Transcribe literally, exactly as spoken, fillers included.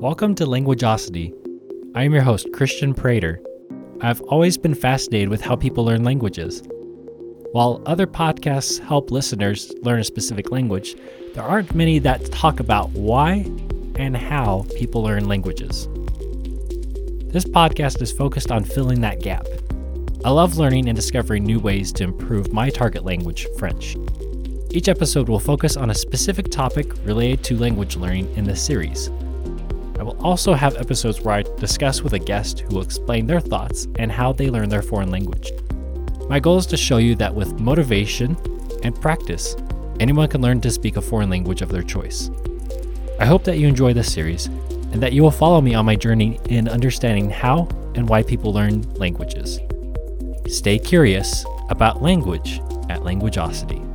Welcome to Languageosity. I am your host, Christian Prater. I have always been fascinated with how people learn languages. While other podcasts help listeners learn a specific language, there aren't many that talk about why and how people learn languages. This podcast is focused on filling that gap. I love learning and discovering new ways to improve my target language, French. Each episode will focus on a specific topic related to language learning in this series. I will also have episodes where I discuss with a guest who will explain their thoughts and how they learn their foreign language. My goal is to show you that with motivation and practice, anyone can learn to speak a foreign language of their choice. I hope that you enjoy this series and that you will follow me on my journey in understanding how and why people learn languages. Stay curious about language at Languageosity.